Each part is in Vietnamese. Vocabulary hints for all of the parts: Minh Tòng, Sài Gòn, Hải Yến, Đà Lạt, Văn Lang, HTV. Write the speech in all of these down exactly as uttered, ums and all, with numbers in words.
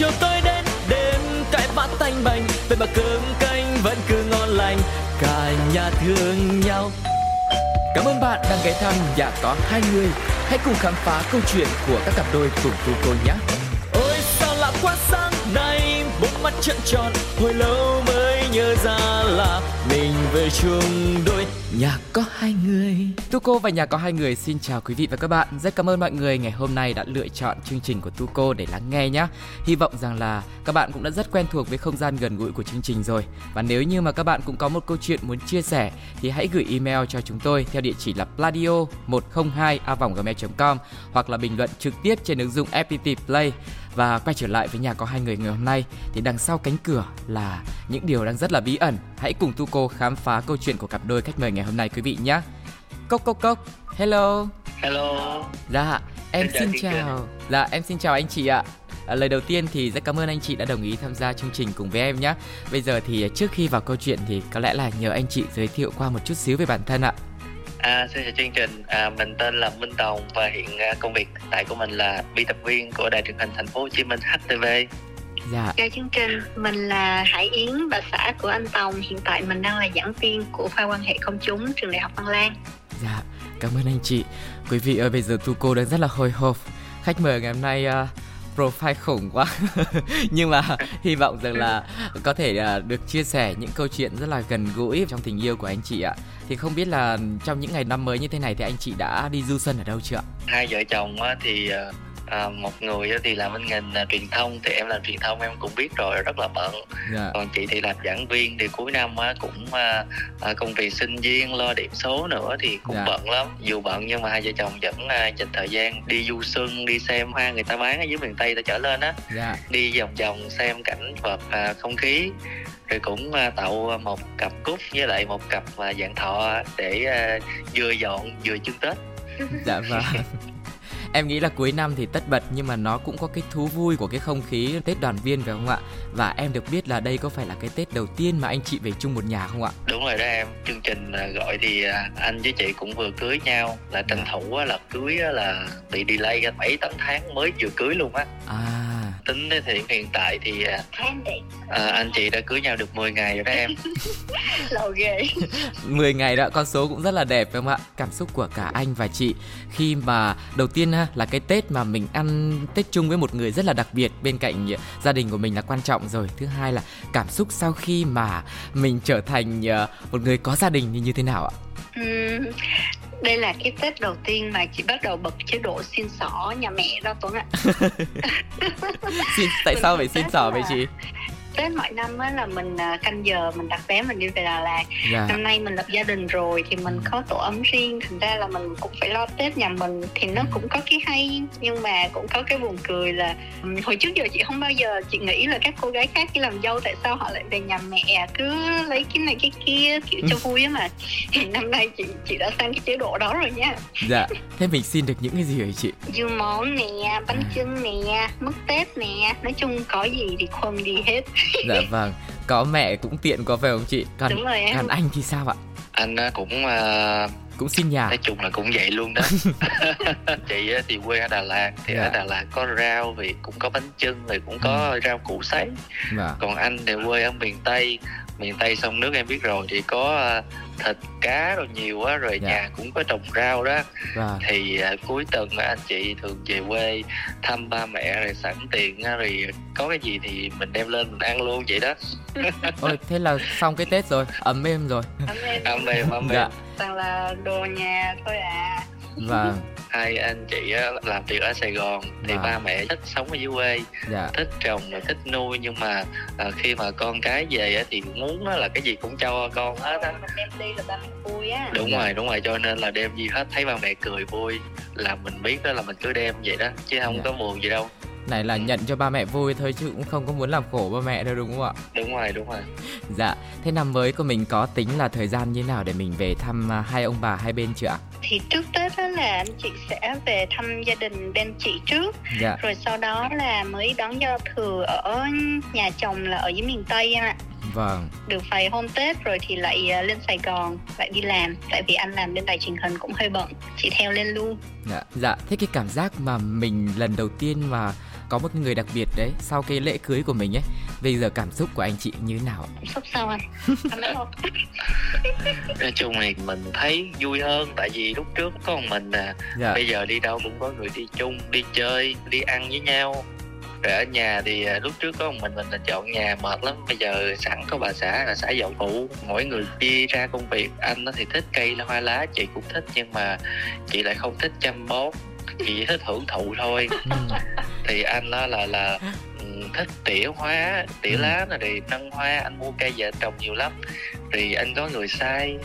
chiều tối đến đêm cãi vã tanh bành, vậy mà cơm canh vẫn cứ ngon lành, cả nhà thương nhau. Cảm ơn bạn đang ghé thăm Nhà Có Hai Người. Hãy cùng khám phá câu chuyện của các cặp đôi cùng cô cô nhé. Ôi sao lạ quá, sáng nay bốn mắt trợn tròn, hồi lâu mới nhớ ra là mình về chung đôi. Nhà Có Hai Người. Tu Cô và Nhà Có Hai Người xin chào quý vị và các bạn. Rất cảm ơn mọi người ngày hôm nay đã lựa chọn chương trình của Tu Cô để lắng nghe nhé. Hy vọng rằng là các bạn cũng đã rất quen thuộc với không gian gần gũi của chương trình rồi. Và nếu như mà các bạn cũng có một câu chuyện muốn chia sẻ thì hãy gửi email cho chúng tôi theo địa chỉ là pladio một không hai a vòng gmail chấm com hoặc là bình luận trực tiếp trên ứng dụng ép pê tê Play. Và quay trở lại với Nhà Có Hai Người ngày hôm nay thì đằng sau cánh cửa là những điều đang rất là bí ẩn. Hãy cùng Tu Cô khám phá câu chuyện của cặp đôi khách mời ngày hôm nay quý vị nhé. Cốc cốc cốc. Hello. Hello. Dạ, em xin chào. Dạ, em xin chào anh chị ạ. À, lời đầu tiên thì rất cảm ơn anh chị đã đồng ý tham gia chương trình cùng với em nhé. Bây giờ thì trước khi vào câu chuyện thì có lẽ là nhờ anh chị giới thiệu qua một chút xíu về bản thân ạ. À, xin chào chương trình, à, mình tên là Minh Tòng và hiện công việc tại của mình là biên tập viên của đài truyền hình Thành phố Hồ Chí Minh hát tê vê. Dạ. Chào chương trình, mình là Hải Yến, bà xã của anh Tòng. Hiện tại mình đang là giảng viên của khoa quan hệ công chúng trường đại học Văn Lang. Dạ, cảm ơn anh chị. Quý vị ơi, bây giờ Tu Cô đang rất là hồi hộp. Khách mời ngày hôm nay uh, profile khủng quá. Nhưng mà hy vọng rằng là có thể uh, được chia sẻ những câu chuyện rất là gần gũi trong tình yêu của anh chị ạ. Thì không biết là trong những ngày năm mới như thế này thì anh chị đã đi du xuân ở đâu chưa ạ? Hai vợ chồng thì... Uh... À, một người thì làm bên ngành à, truyền thông, thì em làm truyền thông em cũng biết rồi, rất là bận. Yeah. Còn chị thì làm giảng viên, thì cuối năm á, cũng à, công việc sinh viên, lo điểm số nữa thì cũng yeah. bận lắm. Dù bận nhưng mà hai vợ chồng vẫn à, dành thời gian đi du xuân, đi xem hoa người ta bán ở dưới miền Tây ta trở lên á. Yeah. Đi vòng vòng xem cảnh vật, à, không khí, rồi cũng à, tạo một cặp cúc với lại một cặp à, dạng thọ để à, vừa dọn vừa chương Tết. Dạ vâng. Em nghĩ là cuối năm thì tất bật nhưng mà nó cũng có cái thú vui của cái không khí Tết đoàn viên phải không ạ? Và em được biết là đây có phải là cái Tết đầu tiên mà anh chị về chung một nhà không ạ? Đúng rồi đó em, chương trình gọi thì anh với chị cũng vừa cưới nhau, là tranh thủ là cưới là bị delay bảy tám tháng mới vừa cưới luôn á. À. Tính thì hiện tại thì à, anh chị đã cưới nhau được mười ngày rồi đó em. Lâu ghê. mười ngày đó, con số cũng rất là đẹp phải không ạ? Cảm xúc của cả anh và chị khi mà đầu tiên ha, là cái Tết mà mình ăn Tết chung với một người rất là đặc biệt bên cạnh gia đình của mình là quan trọng rồi. Thứ hai là cảm xúc sau khi mà mình trở thành một người có gia đình thì như thế nào ạ? Uhm, đây là cái Tết đầu tiên mà chị bắt đầu bật chế độ xin xỏ nhà mẹ đó Tuấn ạ. Tại sao phải xin xỏ vậy chị? Tết mọi năm á là mình canh giờ mình đặt vé mình đi về Đà Lạt. Dạ. Năm nay mình lập gia đình rồi thì mình có tổ ấm riêng, thành ra là mình cũng phải lo Tết nhà mình, thì nó cũng có cái hay nhưng mà cũng có cái buồn cười là hồi trước giờ chị không bao giờ chị nghĩ là các cô gái khác khi làm dâu tại sao họ lại về nhà mẹ cứ lấy cái này cái kia kiểu cho vui á mà. Thì năm nay chị chị đã sang cái chế độ đó rồi nha. Dạ. Thế mình xin được những cái gì vậy chị? Dưa món nè, bánh chưng nè, mứt Tết nè, nói chung có gì thì không đi hết. Dạ vâng, có mẹ cũng tiện có phải không chị? Còn, đúng rồi, còn anh thì sao ạ? Anh cũng uh, cũng xin nhà. Nói chung là cũng vậy luôn đó. Chị thì quê ở Đà Lạt, thì dạ. ở Đà Lạt có rau thì cũng có bánh chưng, thì cũng có ừ. rau củ sấy. Dạ. Còn anh thì quê ở miền Tây, miền Tây sông nước em biết rồi, thì có uh, thịt cá rồi nhiều á, rồi dạ. nhà cũng có trồng rau đó. Dạ. Thì uh, cuối tuần anh chị thường về quê thăm ba mẹ, rồi sẵn tiền rồi có cái gì thì mình đem lên mình ăn luôn vậy đó. Ôi thế là xong cái Tết rồi, ấm êm rồi. Ấm êm, ấm êm, ấm êm. Toàn là đồ nhà thôi à. Vâng. Hai anh chị làm việc ở Sài Gòn thì à. ba mẹ thích sống ở dưới quê, dạ. thích trồng và thích nuôi, nhưng mà à, khi mà con cái về thì muốn là cái gì cũng cho con hết á. Đem đi là ba mẹ vui á. Đúng dạ. rồi, đúng rồi, cho nên là đem gì hết thấy ba mẹ cười vui là mình biết đó là mình cứ đem vậy đó, chứ không dạ. có buồn gì đâu. Này là nhận cho ba mẹ vui thôi chứ cũng không có muốn làm khổ ba mẹ đâu đúng không ạ? Đúng rồi, đúng rồi. Dạ, thế năm mới của mình có tính là thời gian như thế nào để mình về thăm hai ông bà hai bên chưa ạ? Thì trước Tết đó là anh chị sẽ về thăm gia đình bên chị trước. Dạ. Rồi sau đó là mới đón giao thừa ở nhà chồng là ở dưới miền Tây em ạ. Vâng. Được vài hôm Tết rồi thì lại lên Sài Gòn, lại đi làm. Tại vì anh làm bên đài truyền hình cũng hơi bận, chị theo lên luôn. Dạ, dạ. Thế cái cảm giác mà mình lần đầu tiên mà có một người đặc biệt đấy sau cái lễ cưới của mình ấy. Bây giờ cảm xúc của anh chị như thế nào? Sốc sao anh? Anh nói không? Nói chung thì mình thấy vui hơn, tại vì lúc trước có một mình à. Dạ. Bây giờ đi đâu cũng có người đi chung, đi chơi, đi ăn với nhau. Rồi ở nhà thì lúc trước có một mình mình là chọn nhà mệt lắm. Bây giờ sẵn có bà xã là xã dậu phụ, mỗi người chia ra công việc. Anh thì thích cây hoa lá, chị cũng thích, nhưng mà chị lại không thích chăm bón, chị thích hưởng thụ thôi. Thì anh đó là là thích tỉa hoa, tỉa lá này, thì nâng hoa, anh mua cây về trồng nhiều lắm. Thì anh có người sai,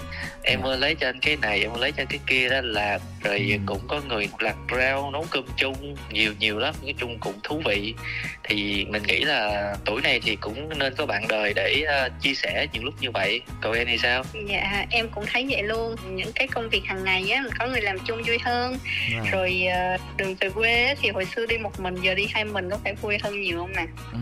em ơi lấy cho anh cái này, em lấy cho anh cái kia đó làm. Rồi ừ. cũng có người lặt rau, nấu cơm chung, nhiều nhiều lắm, nói chung cũng thú vị. Thì mình nghĩ là tuổi này thì cũng nên có bạn đời để uh, chia sẻ những lúc như vậy. Cậu em thì sao? Dạ, em cũng thấy vậy luôn. Những cái công việc hàng ngày á, có người làm chung vui hơn. Dạ. Rồi uh, đường về quê á, thì hồi xưa đi một mình, giờ đi hai mình có phải vui hơn nhiều không nè? Ừ.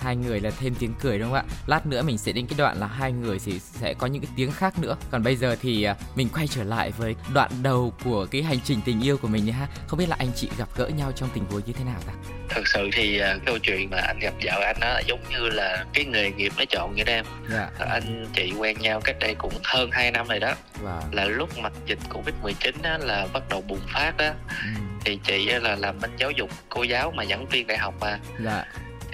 Hai người là thêm tiếng cười đúng không ạ? Lát nữa mình sẽ đến cái đoạn là hai người thì sẽ có những cái tiếng khác nữa. Còn bây giờ thì mình quay trở lại với đoạn đầu của cái hành trình tình yêu của mình nha. Không biết là anh chị gặp gỡ nhau trong tình huống như thế nào ta? Thật sự thì uh, câu chuyện mà anh gặp vợ anh đó giống như là cái nghề nghiệp nó chọn vậy đó em. Dạ. Anh chị quen nhau cách đây cũng hơn hai năm rồi đó. Wow. Là lúc mà dịch covid mười chín đó là bắt đầu bùng phát đó. Ừ. Thì chị là làm bên giáo dục, cô giáo mà giảng viên đại học mà. Dạ.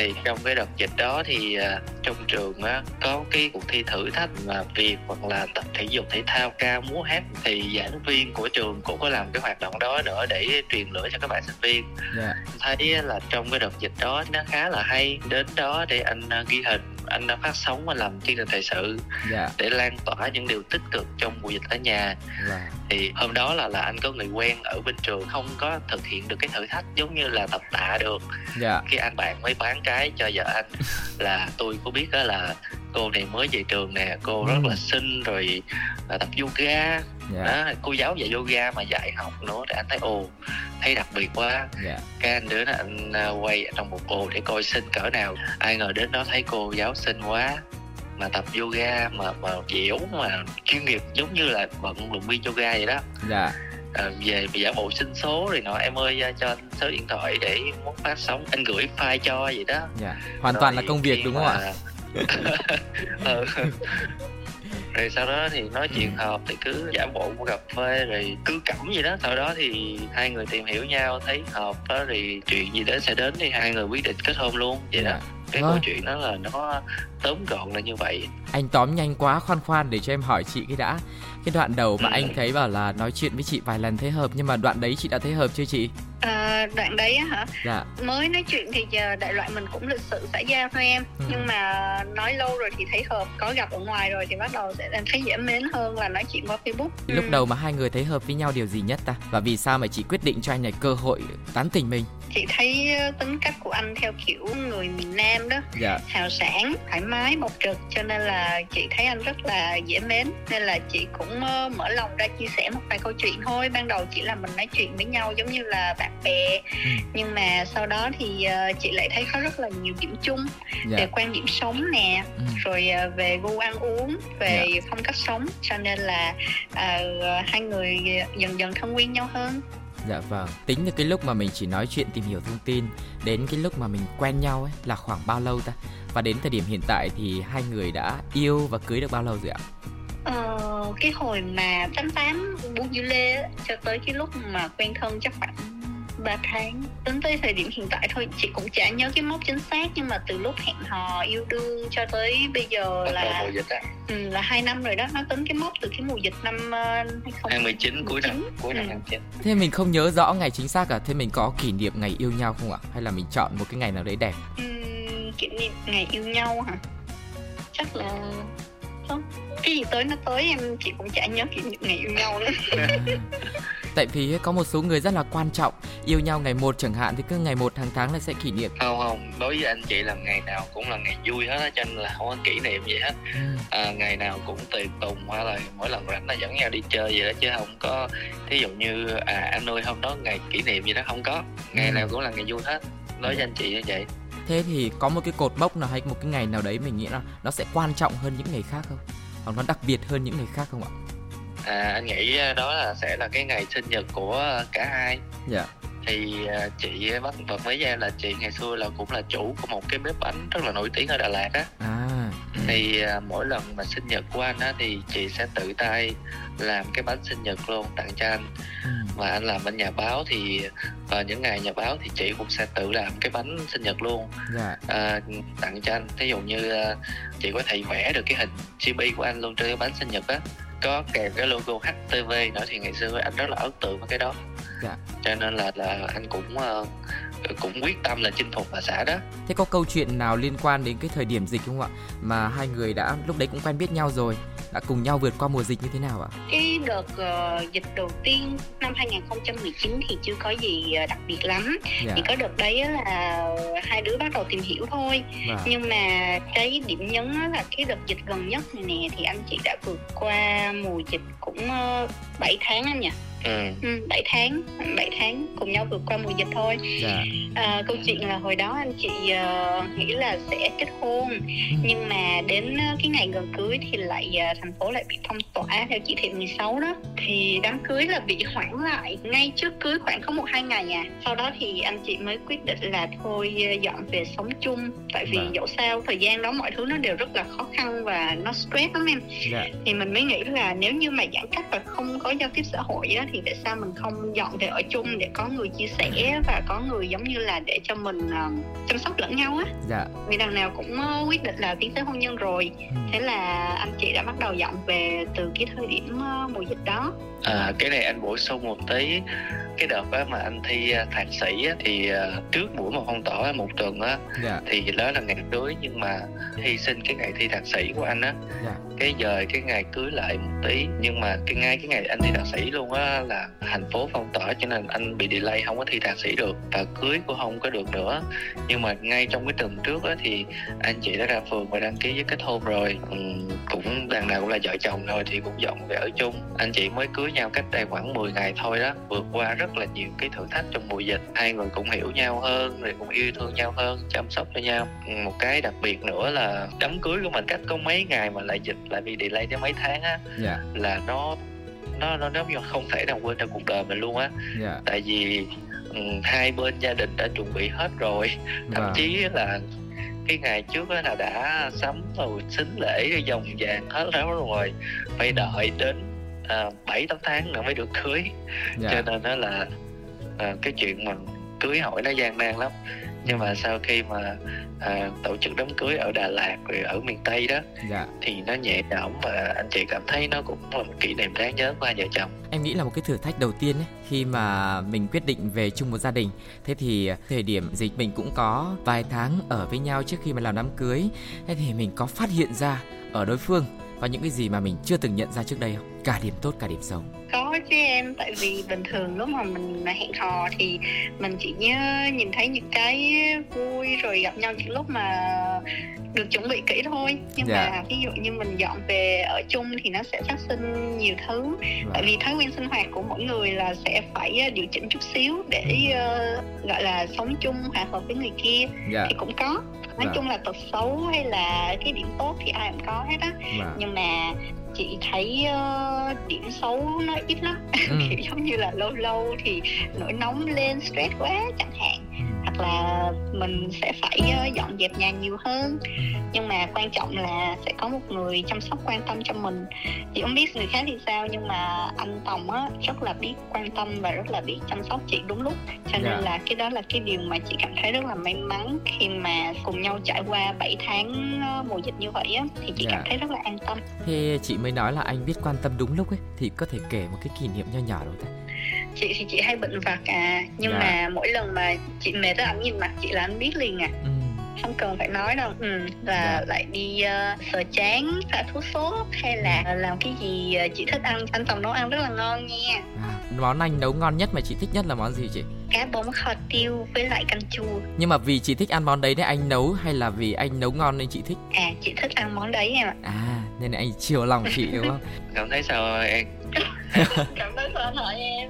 Thì trong cái đợt dịch đó thì uh, trong trường uh, có cái cuộc thi thử thách mà việc hoặc là tập thể dục thể thao, ca múa hát, thì giảng viên của trường cũng có làm cái hoạt động đó nữa để truyền lửa cho các bạn sinh viên. Yeah. Thấy uh, là trong cái đợt dịch đó nó khá là hay, đến đó để anh uh, ghi hình, anh đã phát sóng và làm chương trình thời sự. Yeah. Để lan tỏa những điều tích cực trong mùa dịch ở nhà. Yeah. Thì hôm đó là là anh có người quen ở bên trường không có thực hiện được cái thử thách giống như là tập tạ được. Yeah. Khi anh bạn mới bán cái cho vợ anh là tôi có biết đó là cô này mới về trường nè, cô rất là xinh, rồi là tập yoga. Yeah. Đó, cô giáo dạy yoga mà dạy học nữa, thì anh thấy ồ, thấy đặc biệt quá. Yeah. Cái anh đứa đó anh quay trong một ồ để coi xinh cỡ nào, ai ngờ đến đó thấy cô giáo xinh quá, mà tập yoga mà mà dẻo mà chuyên nghiệp giống như là vận động viên yoga vậy đó. Yeah. À, về giả bộ sinh số rồi nọ, em ơi cho anh số điện thoại để muốn phát sóng, anh gửi file cho vậy đó. Yeah. Hoàn rồi toàn là công việc đúng không ạ? Ừ. Rồi sau đó thì nói chuyện hợp, thì cứ giả bộ mua cà phê rồi cứ cẩm gì đó. Sau đó thì hai người tìm hiểu nhau, thấy hợp đó thì chuyện gì đến sẽ đến, thì hai người quyết định kết hôn luôn vậy đó. Cái à. câu chuyện đó là nó tóm gọn là như vậy. Anh tóm nhanh quá, khoan khoan để cho em hỏi chị cái đã. Cái đoạn đầu mà ừ. anh thấy bảo là nói chuyện với chị vài lần thấy hợp, nhưng mà đoạn đấy chị đã thấy hợp chưa chị? À, đoạn đấy á hả? Dạ. Mới nói chuyện thì giờ đại loại mình cũng lịch sự xã giao thôi em. Ừ. Nhưng mà nói lâu rồi thì thấy hợp, có gặp ở ngoài rồi thì bắt đầu sẽ em thấy dễ mến hơn là nói chuyện qua Facebook. Lúc ừ. đầu mà hai người thấy hợp với nhau điều gì nhất ta? Và vì sao mà chị quyết định cho anh này cơ hội tán tỉnh mình? Chị thấy tính cách của anh theo kiểu người miền Nam đó. Dạ. Hào sảng, thoải mái, bộc trực, cho nên là chị thấy anh rất là dễ mến. Nên là chị cũng mở lòng ra chia sẻ một vài câu chuyện thôi. Ban đầu chỉ là mình nói chuyện với nhau giống như là bạn bè. Ừ. Nhưng mà sau đó thì chị lại thấy có rất là nhiều điểm chung. Dạ. Về quan điểm sống nè. Ừ. Rồi về gu ăn uống, về dạ. phong cách sống. Cho nên là à, hai người dần dần thân quen nhau hơn. Dạ vâng. Tính từ cái lúc mà mình chỉ nói chuyện tìm hiểu thông tin đến cái lúc mà mình quen nhau ấy là khoảng bao lâu ta? Và đến thời điểm hiện tại thì hai người đã yêu và cưới được bao lâu rồi ạ? Ờ, cái hồi mà tám tám buôn Dư Lê cho tới cái lúc mà quen thân chắc khoảng ba tháng. Tính tới thời điểm hiện tại thôi, chị cũng chả nhớ cái mốc chính xác, nhưng mà từ lúc hẹn hò yêu đương cho tới bây giờ là ừ, là hai năm rồi đó. Nó tính cái mốc từ cái mùa dịch năm hai không một chín, cuối năm cuối năm hai không một chín. Thế mình không nhớ rõ ngày chính xác à? Thế mình có kỷ niệm ngày yêu nhau không ạ? À? Hay là mình chọn một cái ngày nào đấy đẹp? Ừ, kỷ niệm ngày yêu nhau hả? Chắc là không. Cái gì tới nó tới, em chị cũng chả nhớ kỷ niệm ngày yêu nhau nữa. Tại vì có một số người rất là quan trọng, yêu nhau ngày một chẳng hạn thì cứ ngày một hàng tháng là sẽ kỷ niệm. Không không, đối với anh chị là ngày nào cũng là ngày vui hết á, cho nên là không có kỷ niệm gì hết. À, ngày nào cũng tiệc tùng, hoặc là mỗi lần rảnh là dẫn nhau đi chơi vậy đó, chứ không có thí dụ như à anh ơi hôm đó ngày kỷ niệm gì đó, không có. Ngày nào cũng là ngày vui hết, đối với anh chị như vậy. Thế thì có một cái cột mốc nào hay một cái ngày nào đấy mình nghĩ là nó sẽ quan trọng hơn những ngày khác không? Hoặc nó đặc biệt hơn những ngày khác không ạ? À, anh nghĩ đó là sẽ là cái ngày sinh nhật của cả hai. Dạ. Thì chị bắt vật với em là chị ngày xưa là cũng là chủ của một cái bếp bánh rất là nổi tiếng ở Đà Lạt á. À. Thì mỗi lần mà sinh nhật của anh á thì chị sẽ tự tay làm cái bánh sinh nhật luôn tặng cho anh. À. Và anh làm bên nhà báo thì vào những ngày nhà báo thì chị cũng sẽ tự làm cái bánh sinh nhật luôn. Dạ. À, tặng cho anh. Thí dụ như chị có thể vẽ được cái hình chibi của anh luôn trên cái bánh sinh nhật á, có kèm cái logo hát tê vê nữa, thì ngày xưa anh rất là ấn tượng với cái đó. Dạ. Cho nên là là anh cũng uh, cũng quyết tâm là chinh phục bà xã đó. Thế có câu chuyện nào liên quan đến cái thời điểm dịch không ạ? Mà hai người đã lúc đấy cũng quen biết nhau rồi, đã cùng nhau vượt qua mùa dịch như thế nào ạ? Cái đợt uh, dịch đầu tiên năm hai không một chín thì chưa có gì đặc biệt lắm. Dạ. Thì có đợt đấy là hai đứa bắt đầu tìm hiểu thôi. Dạ. Nhưng mà cái điểm nhấn là cái đợt dịch gần nhất này nè, thì anh chị đã vượt qua mùa dịch cũng uh, bảy tháng anh nhỉ? Ừ. ừ bảy tháng cùng nhau vượt qua mùa dịch thôi. Dạ. À, câu chuyện là hồi đó anh chị uh, nghĩ là sẽ kết hôn, ừ. nhưng mà đến uh, cái ngày gần cưới thì lại uh, thành phố lại bị phong tỏa theo chỉ thị mười sáu đó, thì đám cưới là bị hoãn lại ngay trước cưới khoảng có một hai ngày à. Sau đó thì anh chị mới quyết định là thôi uh, dọn về sống chung, tại vì dạ. dẫu sao thời gian đó mọi thứ nó đều rất là khó khăn và nó stress lắm em. Dạ. Thì mình mới nghĩ là nếu như mà giãn cách và không có giao tiếp xã hội á, thì tại sao mình không dọn về ở chung để có người chia sẻ và có người giống như là để cho mình uh, chăm sóc lẫn nhau á. Dạ. Vì đằng nào cũng uh, quyết định là tiến tới hôn nhân rồi. Ừ. Thế là anh chị đã bắt đầu dọn về từ cái thời điểm uh, mùa dịch đó. À, cái này anh bổ sung một tí. Cái đợt á mà anh thi thạc sĩ á, thì uh, trước buổi mà phong tỏa một tuần á, dạ. thì đó là ngày cưới, nhưng mà hy sinh cái ngày thi thạc sĩ của anh á, dạ. cái dời cái ngày cưới lại một tí, nhưng mà cái ngay cái ngày anh thi thạc sĩ luôn á là thành phố phong tỏa, cho nên anh bị delay không có thi thạc sĩ được và cưới cũng không có được nữa. Nhưng mà ngay trong cái tuần trước á thì anh chị đã ra phường và đăng ký giấy kết hôn rồi, ừ, cũng đằng nào cũng là vợ chồng rồi thì cũng dọn về ở chung. Anh chị mới cưới nhau cách đây khoảng mười ngày thôi đó, vượt qua rất là nhiều cái thử thách trong mùa dịch. Hai người cũng hiểu nhau hơn, rồi cũng yêu thương nhau hơn, chăm sóc cho nhau. Một cái đặc biệt nữa là đám cưới của mình cách có mấy ngày mà lại dịch, lại bị delay tới mấy tháng á, yeah. là nó nó nó giống như không thể nào quên trong cuộc đời mình luôn á. Yeah. Tại vì um, hai bên gia đình đã chuẩn bị hết rồi, thậm wow. chí là cái ngày trước là đã sắm rồi, xính lễ dòng vàng hết rồi, phải đợi đến bảy uh, tám tháng nữa mới được cưới. Yeah. Cho nên đó là uh, cái chuyện mà cưới hỏi nó gian nan lắm. Nhưng mà sau khi mà à, tổ chức đám cưới ở Đà Lạt rồi ở miền Tây đó, dạ. thì nó nhẹ nhõm và anh chị cảm thấy nó cũng là một kỷ niệm đáng nhớ của hai vợ chồng. Em nghĩ là một cái thử thách đầu tiên ấy, khi mà mình quyết định về chung một gia đình. Thế thì thời điểm dịch mình cũng có vài tháng ở với nhau trước khi mà làm đám cưới. Thế thì mình có phát hiện ra ở đối phương có những cái gì mà mình chưa từng nhận ra trước đây không? Cả điểm tốt, cả điểm xấu. Có chứ em, tại vì bình thường lúc mà mình hẹn hò thì mình chỉ nhớ nhìn thấy những cái vui rồi gặp nhau những lúc mà được chuẩn bị kỹ thôi. Nhưng yeah. mà ví dụ như mình dọn về ở chung thì nó sẽ phát sinh nhiều thứ. Wow. Tại vì thói quen sinh hoạt của mỗi người là sẽ phải điều chỉnh chút xíu để uh, gọi là sống chung hòa hợp với người kia. Yeah. Thì cũng có. Nói wow. chung là tật xấu hay là cái điểm tốt thì ai cũng có hết á. Wow. Nhưng mà chị thấy uh, điểm xấu nó ít lắm. Ừ. Kiểu giống như là lâu lâu thì nổi nóng lên, stress quá chẳng hạn, hoặc là mình sẽ phải uh, dọn dẹp nhà nhiều hơn. Nhưng mà quan trọng là sẽ có một người chăm sóc quan tâm cho mình. Chị không biết người khác thì sao, nhưng mà anh Tòng á rất là biết quan tâm và rất là biết chăm sóc chị đúng lúc. Cho nên yeah. là cái đó là cái điều mà chị cảm thấy rất là may mắn khi mà cùng nhau trải qua bảy tháng mùa dịch như vậy á, thì chị yeah. cảm thấy rất là an tâm. Thế chị mới nói là anh biết quan tâm đúng lúc ấy, thì có thể kể một cái kỷ niệm nho nhỏ đâu ta? Chị thì chị hay bệnh vặt à, nhưng yeah. mà mỗi lần mà chị mệt á, anh nhìn mặt chị là anh biết liền à. Ừ. Không cần phải nói đâu. Ừ, là yeah. lại đi uh, sờ chán, xả thuốc sốt hay là làm cái gì chị thích ăn. Anh Tòng nấu ăn rất là ngon nha. À, món anh nấu ngon nhất mà chị thích nhất là món gì chị? Cá bống kho tiêu với lại canh chua. Nhưng mà vì chị thích ăn món đấy nên anh nấu, hay là vì anh nấu ngon nên chị thích? À, chị thích ăn món đấy em ạ. À, nên là anh chiều lòng chị đúng không? Cảm thấy sao em? Cảm thấy sao hỏi em?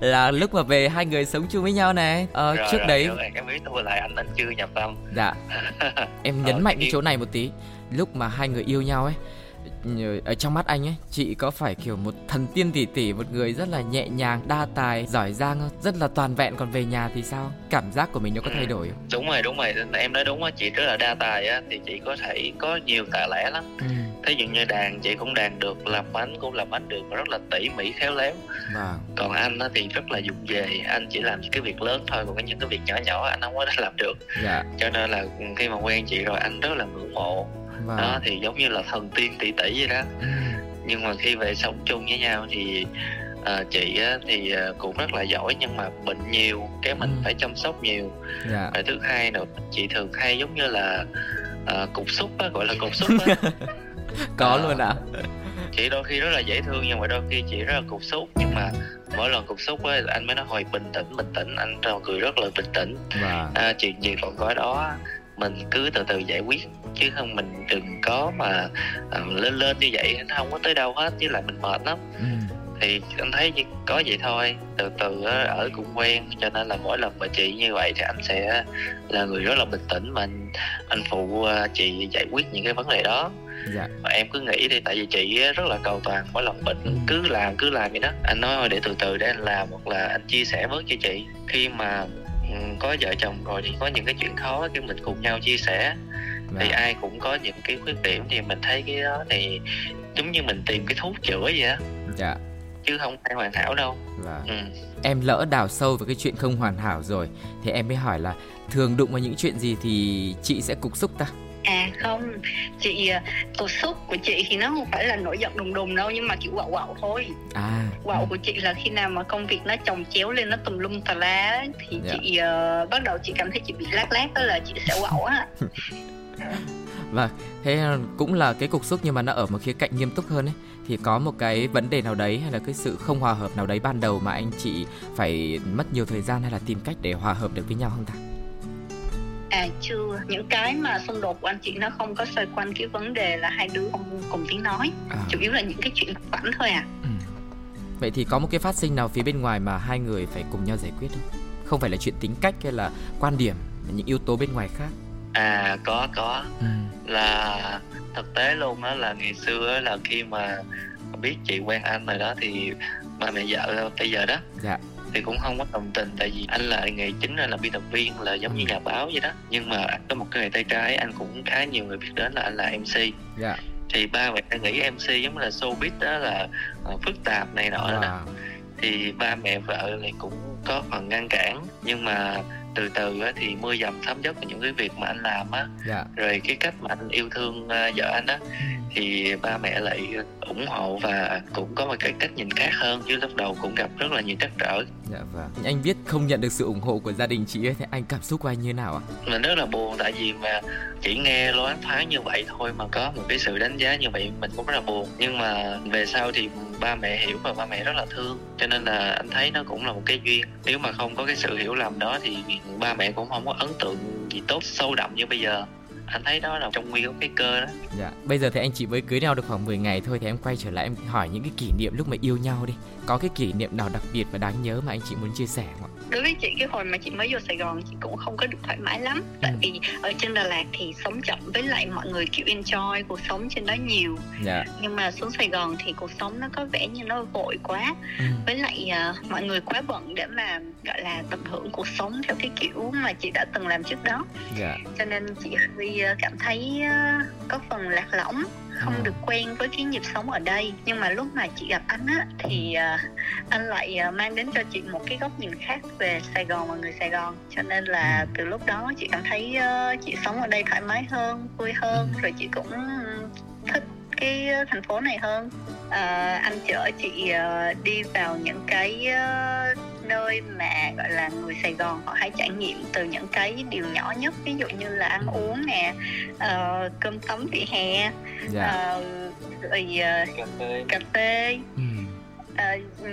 Là lúc mà về hai người sống chung với nhau này, ờ, rồi, trước rồi, đấy rồi, em biết tôi lại anh anh chưa nhập tâm. Dạ. Em nhấn ờ, mạnh cái chỗ này một tí. Lúc mà hai người yêu nhau ấy ở trong mắt anh ấy, chị có phải kiểu một thần tiên tỷ tỷ, một người rất là nhẹ nhàng, đa tài, giỏi giang, rất là toàn vẹn, còn về nhà thì sao? Cảm giác của mình nó có thay đổi không? Đúng rồi, đúng rồi, em nói đúng á, chị rất là đa tài á, thì chị có thể có nhiều tài lẻ lắm. Ừ. Thí dụ như đàn, chị cũng đàn được, làm bánh cũng làm bánh được, rất là tỉ mỉ, khéo léo. À. Còn anh á thì rất là vụng về, anh chỉ làm những cái việc lớn thôi, còn những cái việc nhỏ nhỏ anh không có làm được. Dạ. Cho nên là khi mà quen chị rồi anh rất là ngưỡng mộ. Wow. Đó thì giống như là thần tiên tỷ tỷ vậy đó. Nhưng mà khi về sống chung với nhau thì à, chị á, thì cũng rất là giỏi nhưng mà bệnh nhiều, cái mình ừ. phải chăm sóc nhiều. Dạ. Và thứ hai nữa, chị thường hay giống như là à, cục xúc á, gọi là cục xúc á. Có à, luôn ạ. Chị đôi khi rất là dễ thương nhưng mà đôi khi chị rất là cục xúc, nhưng mà mỗi lần cục xúc ấy, anh mới nói hồi bình tĩnh, bình tĩnh, anh trò cười rất là bình tĩnh. Wow. À, chuyện gì còn có đó, mình cứ từ từ giải quyết chứ không, mình đừng có mà uh, lên lên như vậy, nó không có tới đâu hết, chứ lại mình mệt lắm. Ừ. Thì anh thấy có vậy thôi, từ từ ở cũng quen, cho nên là mỗi lần mà chị như vậy thì anh sẽ là người rất là bình tĩnh mà anh, anh phụ chị giải quyết những cái vấn đề đó. Dạ. Mà em cứ nghĩ đi, tại vì chị rất là cầu toàn, mỗi lần bệnh ừ. cứ làm cứ làm vậy đó, anh nói để từ từ để anh làm, hoặc là anh chia sẻ bớt cho chị. Khi mà có vợ chồng rồi thì có những cái chuyện khó thì mình cùng nhau chia sẻ. Dạ. Thì ai cũng có những cái khuyết điểm thì mình thấy cái đó thì giống như mình tìm cái thuốc chữa vậy á. Dạ. Chứ không phải hoàn hảo đâu. Dạ. Ừ. Em lỡ đào sâu về cái chuyện không hoàn hảo rồi thì em mới hỏi là thường đụng vào những chuyện gì thì chị sẽ cục xúc ta? À không, chị cục xúc của chị thì nó không phải là nổi giận đùng đùng đâu, nhưng mà kiểu quạo quạo thôi. À. Quạo của chị là khi nào mà công việc nó chồng chéo lên, nó tùm lum tà lá thì dạ. chị uh, bắt đầu chị cảm thấy chị bị lác lác, đó là chị sẽ quạo á. Và thế cũng là cái cục xúc nhưng mà nó ở một khía cạnh nghiêm túc hơn ấy, thì có một cái vấn đề nào đấy hay là cái sự không hòa hợp nào đấy ban đầu mà anh chị phải mất nhiều thời gian hay là tìm cách để hòa hợp được với nhau không ta? À chưa, những cái mà xung đột của anh chị nó không có xoay quanh cái vấn đề là hai đứa không cùng tiếng nói, à. chủ yếu là những cái chuyện vặt thôi à. Ừ. Vậy thì có một cái phát sinh nào phía bên ngoài mà hai người phải cùng nhau giải quyết không? Không phải là chuyện tính cách hay là quan điểm, những yếu tố bên ngoài khác. À có có, ừ. là thực tế luôn á, là ngày xưa là khi mà biết chị quen anh rồi đó thì ba mẹ vợ bây giờ đó. Dạ. Thì cũng không có đồng tình, tại vì anh là nghề chính là biên tập viên, là giống như nhà báo vậy đó, nhưng mà có một cái nghề tay trái anh cũng khá nhiều người biết đến là anh là em xê. Dạ. Thì ba mẹ nghĩ em xê giống là showbiz đó, là phức tạp này nọ. Wow. Đó thì ba mẹ vợ này cũng có phần ngăn cản, nhưng mà từ từ thì mưa dầm thấm giấc những cái việc mà anh làm á. Dạ. Rồi cái cách mà anh yêu thương vợ anh á thì ba mẹ lại ủng hộ và cũng có một cái cách nhìn khác hơn, chứ lúc đầu cũng gặp rất là nhiều trắc trở. Dạ vâng. Anh biết không nhận được sự ủng hộ của gia đình chị ấy, thì anh cảm xúc của anh như thế nào ạ? À? Mình rất là buồn, tại vì mà chỉ nghe loáng thoáng như vậy thôi mà có một cái sự đánh giá như vậy mình cũng rất là buồn. Nhưng mà về sau thì ba mẹ hiểu và ba mẹ rất là thương, cho nên là anh thấy nó cũng là một cái duyên. Nếu mà không có cái sự hiểu lầm đó thì ba mẹ cũng không có ấn tượng gì tốt sâu đậm như bây giờ. Anh thấy đó là trong nguyên cái cơ đó. Dạ. Bây giờ thì anh chị mới cưới nhau được khoảng mười ngày thôi, thì em quay trở lại em hỏi những cái kỷ niệm lúc mà yêu nhau đi. Có cái kỷ niệm nào đặc biệt và đáng nhớ mà anh chị muốn chia sẻ không ạ? Đối với chị, cái hồi mà chị mới vô Sài Gòn chị cũng không có được thoải mái lắm. Tại ừ. vì ở trên Đà Lạt thì sống chậm, với lại mọi người kiểu enjoy cuộc sống trên đó nhiều. Dạ. Nhưng mà xuống Sài Gòn thì cuộc sống nó có vẻ như nó vội quá. Ừ. Với lại uh, mọi người quá bận để mà gọi là tận hưởng cuộc sống theo cái kiểu mà chị đã từng làm trước đó. Dạ. Cho nên chị cảm thấy uh, có phần lạc lõng, không à. được quen với cái nhịp sống ở đây. Nhưng mà lúc mà chị gặp anh á thì uh, anh lại uh, mang đến cho chị một cái góc nhìn khác về Sài Gòn và người Sài Gòn. Cho nên là từ lúc đó chị cảm thấy uh, chị sống ở đây thoải mái hơn, vui hơn. Rồi chị cũng thích cái thành phố này hơn. uh, Anh chở chị uh, đi vào những cái uh, nơi mà gọi là người Sài Gòn họ hay trải nghiệm, từ những cái điều nhỏ nhất, ví dụ như là ăn uống nè, uh, cơm tấm vỉa hè, dạ. uh, rồi uh, cà phê, cà phê. Ừ. Uh,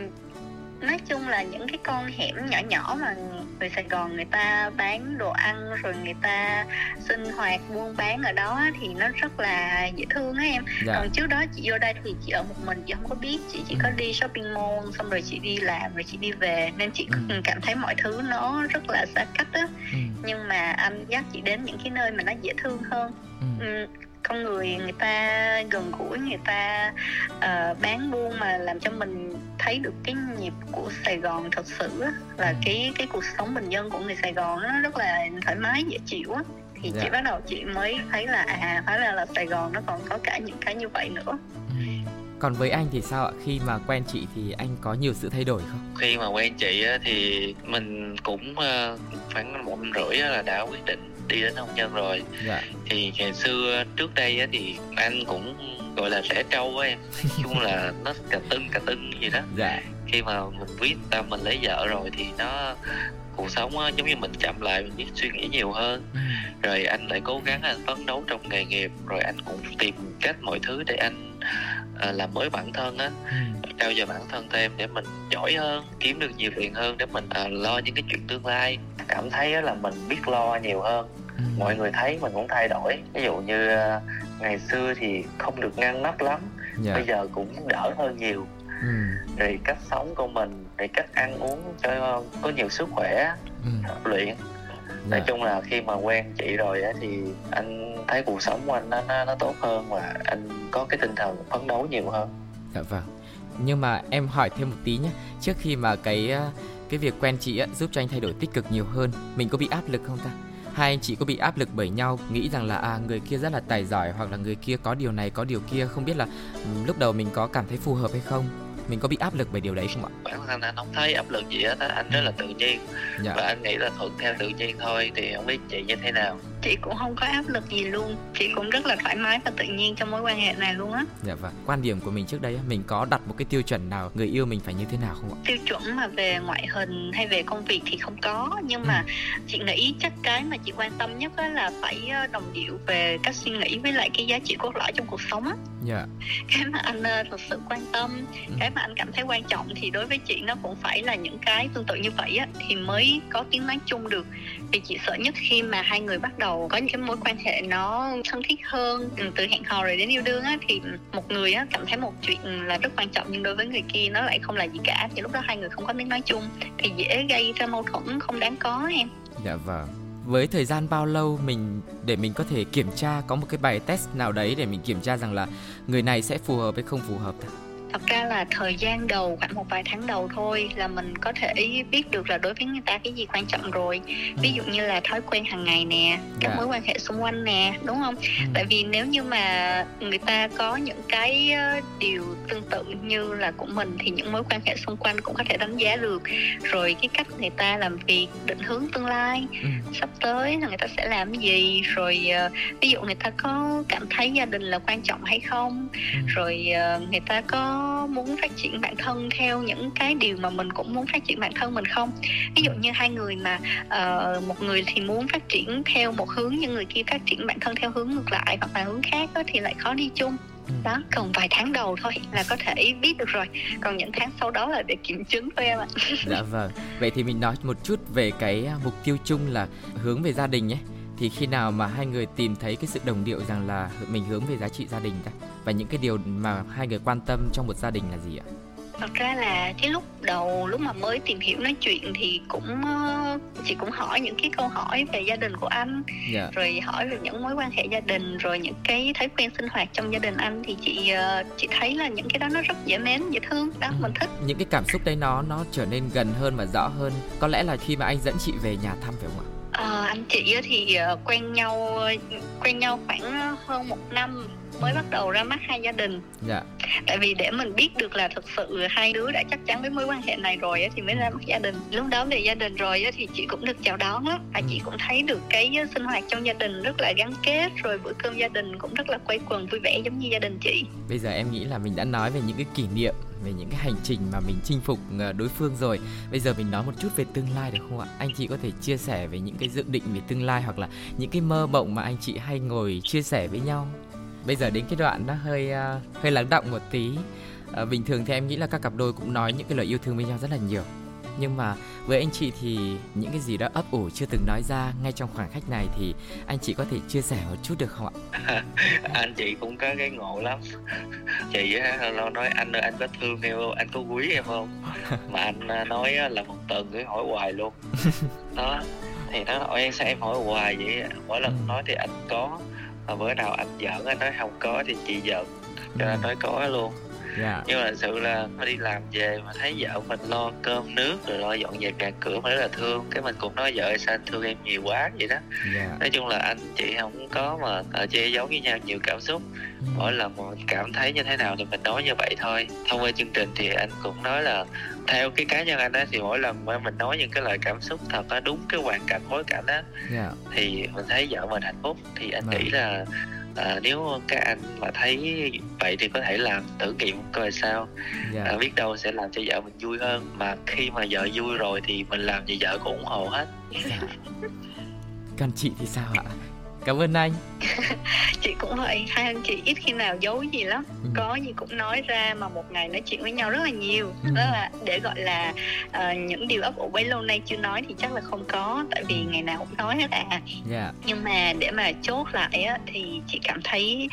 nói chung là những cái con hẻm nhỏ nhỏ mà người Sài Gòn người ta bán đồ ăn rồi người ta sinh hoạt buôn bán ở đó thì nó rất là dễ thương á em. Dạ. Còn trước đó chị vô đây thì chị ở một mình, chị không có biết, chị chỉ ừ. có đi shopping mall xong rồi chị đi làm rồi chị đi về, nên chị ừ. cảm thấy mọi thứ nó rất là xa cách á. Ừ. Nhưng mà anh dắt chị đến những cái nơi mà nó dễ thương hơn. Ừ. con người người ta gần gũi, người ta uh, bán buôn mà làm cho mình thấy được cái nhịp của Sài Gòn thật sự á, là cái cái cuộc sống bình dân của người Sài Gòn nó rất là thoải mái, dễ chịu á. Thì yeah. chị bắt đầu chị mới thấy là à, hóa ra là Sài Gòn nó còn có cả những cái như vậy nữa. Còn với anh thì sao ạ? Khi mà quen chị thì anh có nhiều sự thay đổi không? Khi mà quen chị thì mình cũng khoảng một năm rưỡi là đã quyết định đi đến hôn nhân rồi. Dạ. Thì ngày xưa trước đây thì anh cũng gọi là trẻ trâu á em, nói chung là nó cà tưng cà tưng gì đó. Dạ. Khi mà mình biết là mình lấy vợ rồi thì nó cuộc sống á, giống như mình chậm lại, mình biết suy nghĩ nhiều hơn. Rồi anh lại cố gắng, anh phấn đấu trong nghề nghiệp, rồi anh cũng tìm cách mọi thứ để anh à, làm mới bản thân á, trau dồi bản thân thêm để mình giỏi hơn, kiếm được nhiều tiền hơn để mình à, lo những cái chuyện tương lai. Cảm thấy á, là mình biết lo nhiều hơn, mọi người thấy mình cũng thay đổi. Ví dụ như à, ngày xưa thì không được ngăn nắp lắm, yeah. bây giờ cũng đỡ hơn nhiều. Rồi cách sống của mình, rồi cách ăn uống cho có nhiều sức khỏe, tập luyện. Nói yeah. chung là khi mà quen chị rồi á, thì anh thấy cuộc sống của anh nó, nó tốt hơn và anh có cái tinh thần phấn đấu nhiều hơn. Dạ vâng. Nhưng mà em hỏi thêm một tí nhé. Trước khi mà cái cái việc quen chị á, giúp cho anh thay đổi tích cực nhiều hơn, mình có bị áp lực không ta? Hai anh chị có bị áp lực bởi nhau, nghĩ rằng là à, người kia rất là tài giỏi, hoặc là người kia có điều này có điều kia, không biết là lúc đầu mình có cảm thấy phù hợp hay không? Mình có bị áp lực về điều đấy không ạ? Bản thân anh không thấy áp lực gì hết, anh rất là tự nhiên. Dạ. Và anh nghĩ là thuận theo tự nhiên thôi, thì không biết chị như thế nào? Chị cũng không có áp lực gì luôn, chị cũng rất là thoải mái và tự nhiên trong mối quan hệ này luôn á. Dạ vâng. Quan điểm của mình trước đây, mình có đặt một cái tiêu chuẩn nào người yêu mình phải như thế nào không ạ? Tiêu chuẩn mà về ngoại hình hay về công việc thì không có, nhưng mà ừ. chị nghĩ chắc cái mà chị quan tâm nhất là phải đồng điệu về cách suy nghĩ với lại cái giá trị cốt lõi trong cuộc sống á. Dạ. Cái mà anh thật sự quan tâm, ừ. cái mà anh cảm thấy quan trọng thì đối với chị nó cũng phải là những cái tương tự như vậy á, thì mới có tiếng nói chung được. Thì chị sợ nhất khi mà hai người bắt đầu có những cái mối quan hệ nó thân thiết hơn, từ hẹn hò rồi đến yêu đương á, thì một người á cảm thấy một chuyện là rất quan trọng nhưng đối với người kia nó lại không là gì cả, thì lúc đó hai người không có tiếng nói chung thì dễ gây ra mâu thuẫn không đáng có em. Dạ vâng. Với thời gian bao lâu mình để mình có thể kiểm tra, có một cái bài test nào đấy để mình kiểm tra rằng là người này sẽ phù hợp hay không phù hợp? Thật ra là thời gian đầu, khoảng một vài tháng đầu thôi là mình có thể biết được là đối với người ta cái gì quan trọng rồi. Ví dụ như là thói quen hàng ngày nè, các mối quan hệ xung quanh nè, đúng không? Tại vì nếu như mà người ta có những cái điều tương tự như là của mình thì những mối quan hệ xung quanh cũng có thể đánh giá được. Rồi cái cách người ta làm việc, định hướng tương lai, sắp tới là người ta sẽ làm gì. Rồi ví dụ người ta có cảm thấy gia đình là quan trọng hay không. Rồi người ta có muốn phát triển bản thân theo những cái điều mà mình cũng muốn phát triển bản thân mình không. Ví dụ như hai người mà uh, một người thì muốn phát triển theo một hướng nhưng người kia phát triển bản thân theo hướng ngược lại hoặc là hướng khác đó, thì lại khó đi chung. Đó, còn vài tháng đầu thôi là có thể biết được rồi, còn những tháng sau đó là để kiểm chứng thôi em ạ. Dạ vâng. Vậy thì mình nói một chút về cái mục tiêu chung là hướng về gia đình ấy. Thì khi nào mà hai người tìm thấy cái sự đồng điệu rằng là mình hướng về giá trị gia đình ta, và những cái điều mà hai người quan tâm trong một gia đình là gì ạ? Thật ra là cái lúc đầu, lúc mà mới tìm hiểu nói chuyện thì cũng chị cũng hỏi những cái câu hỏi về gia đình của anh, yeah. rồi hỏi về những mối quan hệ gia đình, rồi những cái thói quen sinh hoạt trong gia đình anh, thì chị chị thấy là những cái đó nó rất dễ mến, dễ thương đó, ừ. mình thích. Những cái cảm xúc đấy nó nó trở nên gần hơn và rõ hơn. Có lẽ là khi mà anh dẫn chị về nhà thăm phải không ạ? À, anh chị thì quen nhau quen nhau khoảng hơn một năm mới bắt đầu ra mắt hai gia đình. Dạ. Tại vì để mình biết được là thực sự hai đứa đã chắc chắn với mối quan hệ này rồi thì mới ra mắt gia đình. Lúc đó về gia đình rồi thì chị cũng được chào đón lắm, và ừ. chị cũng thấy được cái sinh hoạt trong gia đình rất là gắn kết, rồi bữa cơm gia đình cũng rất là quây quần vui vẻ giống như gia đình chị. Bây giờ em nghĩ là mình đã nói về những cái kỷ niệm, về những cái hành trình mà mình chinh phục đối phương rồi. Bây giờ mình nói một chút về tương lai được không ạ? Anh chị có thể chia sẻ về những cái dự định về tương lai, hoặc là những cái mơ mộng mà anh chị hay ngồi chia sẻ với nhau. Bây giờ đến cái đoạn nó hơi uh, hơi lắng đọng một tí. uh, Bình thường thì em nghĩ là các cặp đôi cũng nói những cái lời yêu thương với nhau rất là nhiều, nhưng mà với anh chị thì những cái gì đó ấp ủ chưa từng nói ra ngay trong khoảng khắc này thì anh chị có thể chia sẻ một chút được không ạ? À, anh chị cũng có cái ngộ lắm. Chị nó nói anh ơi, anh có thương em không, anh có quý em không, mà anh nói là một tuần cứ hỏi hoài luôn đó. Thì nó hỏi em, sao em hỏi hoài vậy? Mỗi lần nói thì anh có mà bữa nào anh giỡn anh nói không có thì chị giỡn cho nên nói có luôn. Yeah. Nhưng mà thật sự là mình đi làm về mà thấy vợ mình lo cơm nước rồi lo dọn dẹp nhà cửa mà rất là thương, cái mình cũng nói vợ sao anh thương em nhiều quá vậy đó. Yeah. Nói chung là anh chị không có mà che giấu với nhau nhiều cảm xúc, mỗi lần mà cảm thấy như thế nào thì mình nói như vậy thôi. Thông qua chương trình thì anh cũng nói là theo cái cá nhân anh á, thì mỗi lần mà mình nói những cái lời cảm xúc thật á, đúng cái hoàn cảnh bối cảnh á, yeah, thì mình thấy vợ mình hạnh phúc. Thì anh yeah. nghĩ là à, nếu các anh mà thấy vậy thì có thể làm thử nghiệm coi sao. Yeah. À, biết đâu sẽ làm cho vợ mình vui hơn, mà khi mà vợ vui rồi thì mình làm gì vợ cũng ủng hộ hết. Yeah. Còn chị thì sao ạ? Cảm ơn anh. Chị cũng vậy, hai anh chị ít khi nào giấu gì lắm, ừ. có gì cũng nói ra, mà một ngày nói chuyện với nhau rất là nhiều, ừ. đó là để gọi là uh, những điều ấp ủ bấy lâu nay chưa nói thì chắc là không có, tại vì ngày nào cũng nói hết à. Yeah. Nhưng mà để mà chốt lại á, thì chị cảm thấy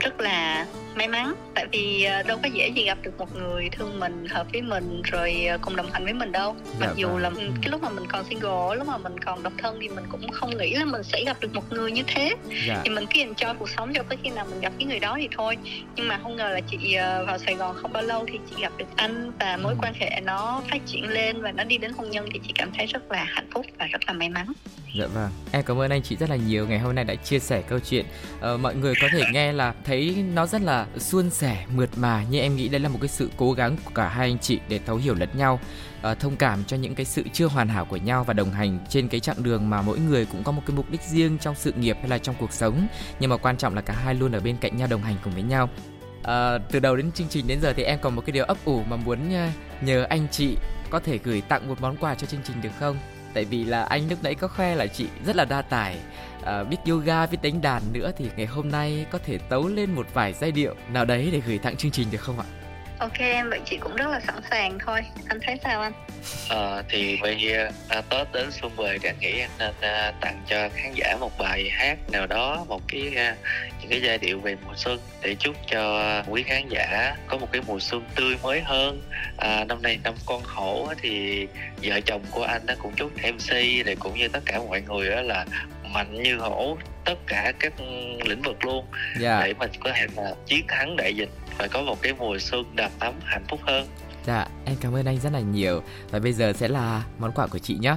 rất là may mắn, tại vì đâu có dễ gì gặp được một người thương mình, hợp với mình, rồi cùng đồng hành với mình đâu. Mặc dạ, dù vâng. là cái lúc mà mình còn single, lúc mà mình còn độc thân thì mình cũng không nghĩ là mình sẽ gặp được một người như thế. Dạ. Thì mình cứ enjoy cuộc sống cho tới khi nào mình gặp cái người đó thì thôi. Nhưng mà không ngờ là chị vào Sài Gòn không bao lâu thì chị gặp được anh, và mối quan hệ nó phát triển lên và nó đi đến hôn nhân thì chị cảm thấy rất là hạnh phúc và rất là may mắn. Dạ vâng, em cảm ơn anh chị rất là nhiều ngày hôm nay đã chia sẻ câu chuyện. Ờ, mọi người có thể nghe là thấy nó rất là suôn sẻ, mượt mà, nhưng em nghĩ đây là một cái sự cố gắng của cả hai anh chị để thấu hiểu lẫn nhau, uh, thông cảm cho những cái sự chưa hoàn hảo của nhau và đồng hành trên cái chặng đường mà mỗi người cũng có một cái mục đích riêng trong sự nghiệp hay là trong cuộc sống. Nhưng mà quan trọng là cả hai luôn ở bên cạnh nhau, đồng hành cùng với nhau. Uh, từ đầu đến chương trình đến giờ thì em còn một cái điều ấp ủ mà muốn nhờ anh chị có thể gửi tặng một món quà cho chương trình được không? Tại vì là anh lúc nãy có khoe là chị rất là đa tài, à, biết yoga, biết đánh đàn nữa, thì ngày hôm nay có thể tấu lên một vài giai điệu nào đấy để gửi tặng chương trình được không ạ? Ok em, vậy chị cũng rất là sẵn sàng thôi. Anh thấy sao anh? Ờ, thì bây giờ à, Tết đến xuân về thì anh nghĩ anh nên à, tặng cho khán giả một bài hát nào đó, một cái à, những cái giai điệu về mùa xuân để chúc cho quý khán giả có một cái mùa xuân tươi mới hơn. À, năm nay năm con hổ thì vợ chồng của anh nó cũng chúc em xê này cũng như tất cả mọi người đó là mạnh như hổ tất cả các lĩnh vực luôn, yeah, để mình có thể là chiến thắng đại dịch và có một cái mùa xuân đầm ấm hạnh phúc hơn. Dạ, em cảm ơn anh rất là nhiều. Và bây giờ sẽ là món quà của chị nhé.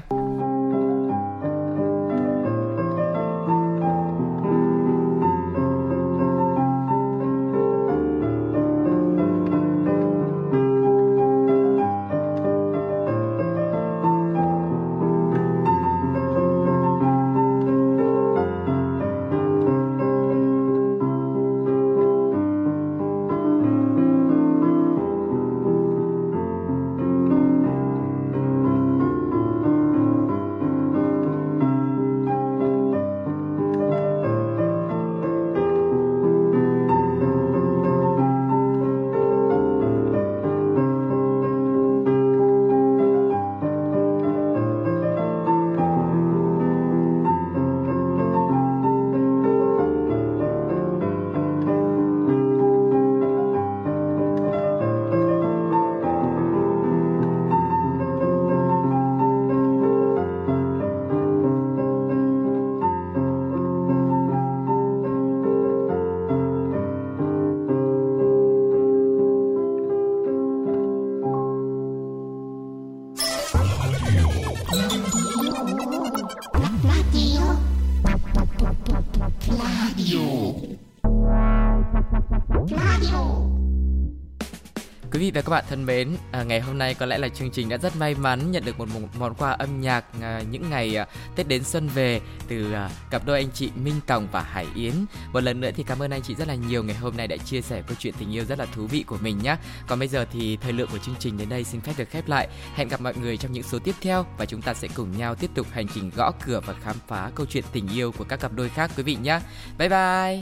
Và các bạn thân mến, à, ngày hôm nay có lẽ là chương trình đã rất may mắn nhận được một món quà âm nhạc à, những ngày à, Tết đến xuân về từ à, cặp đôi anh chị Minh Tòng và Hải Yến. Một lần nữa thì cảm ơn anh chị rất là nhiều ngày hôm nay đã chia sẻ câu chuyện tình yêu rất là thú vị của mình nhé. Còn bây giờ thì thời lượng của chương trình đến đây xin phép được khép lại. Hẹn gặp mọi người trong những số tiếp theo và chúng ta sẽ cùng nhau tiếp tục hành trình gõ cửa và khám phá câu chuyện tình yêu của các cặp đôi khác quý vị nhé. Bye bye.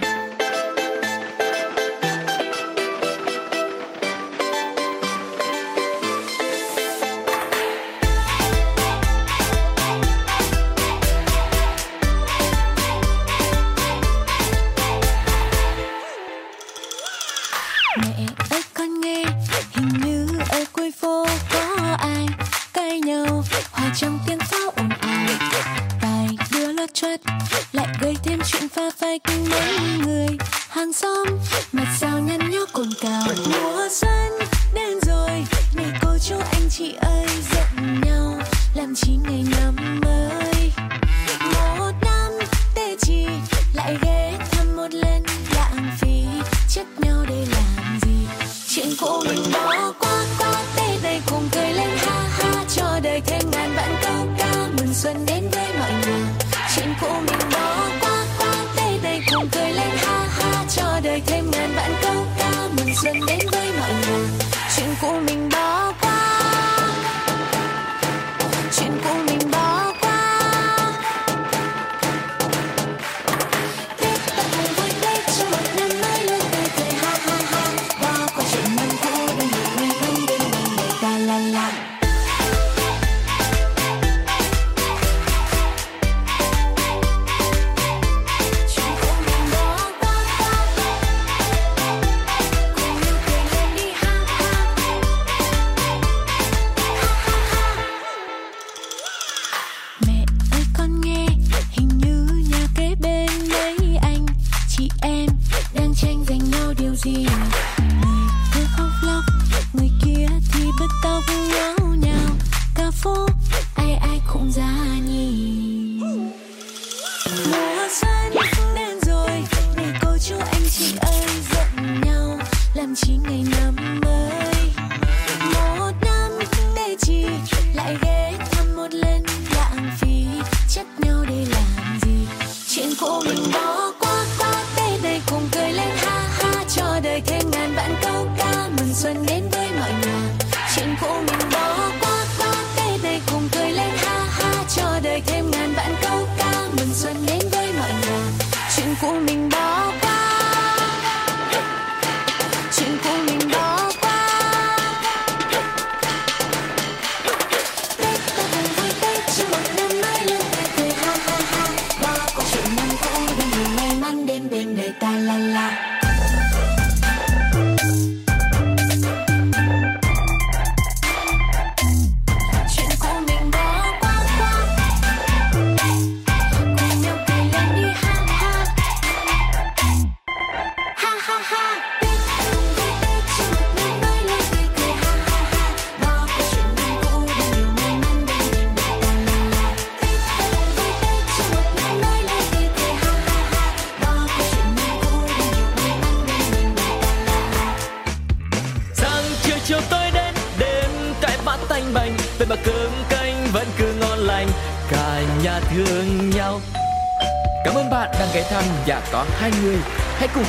Trong tiếng pháo ồn ào, bài đưa lót chuột lại gây thêm chuyện pha phách mấy người hàng xóm, mặt sao nhăn nhó cồn cào. Mùa xuân đến rồi, này cô chú anh chị ơi, giận nhau làm chi ngày năm mới. Một năm tê chi lại ghé thăm một lần, lãng phí trách nhau để làm gì. Chuyện cũ mình bỏ qua qua, tê này cùng cười lên ha ha, cho đời thêm ngàn vạn câu ca mừng xuân đến với mọi người. Chuyện cũ mình bỏ qua qua, tê này cùng cười lên ha ha, cho đời thêm ngàn vạn câu ca mừng xuân đến với mọi người. Chuyện cũ mình bỏ qua, chuyện cũ mình bỏ qua. Tết ta cùng vui Tết cho một năm mới luôn tươi cười ha ha ha. Bỏ qua chuyện năm cũ đừng để quên bên mình để ta la la.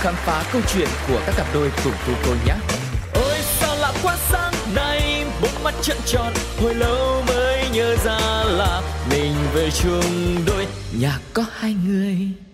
Khám phá câu chuyện của các cặp đôi cùng chúng tôi nhé. Ôi sao lạ quá, sáng nay bốn mắt trợn tròn, hồi lâu mới nhớ ra là mình về chung đôi, nhà có hai người.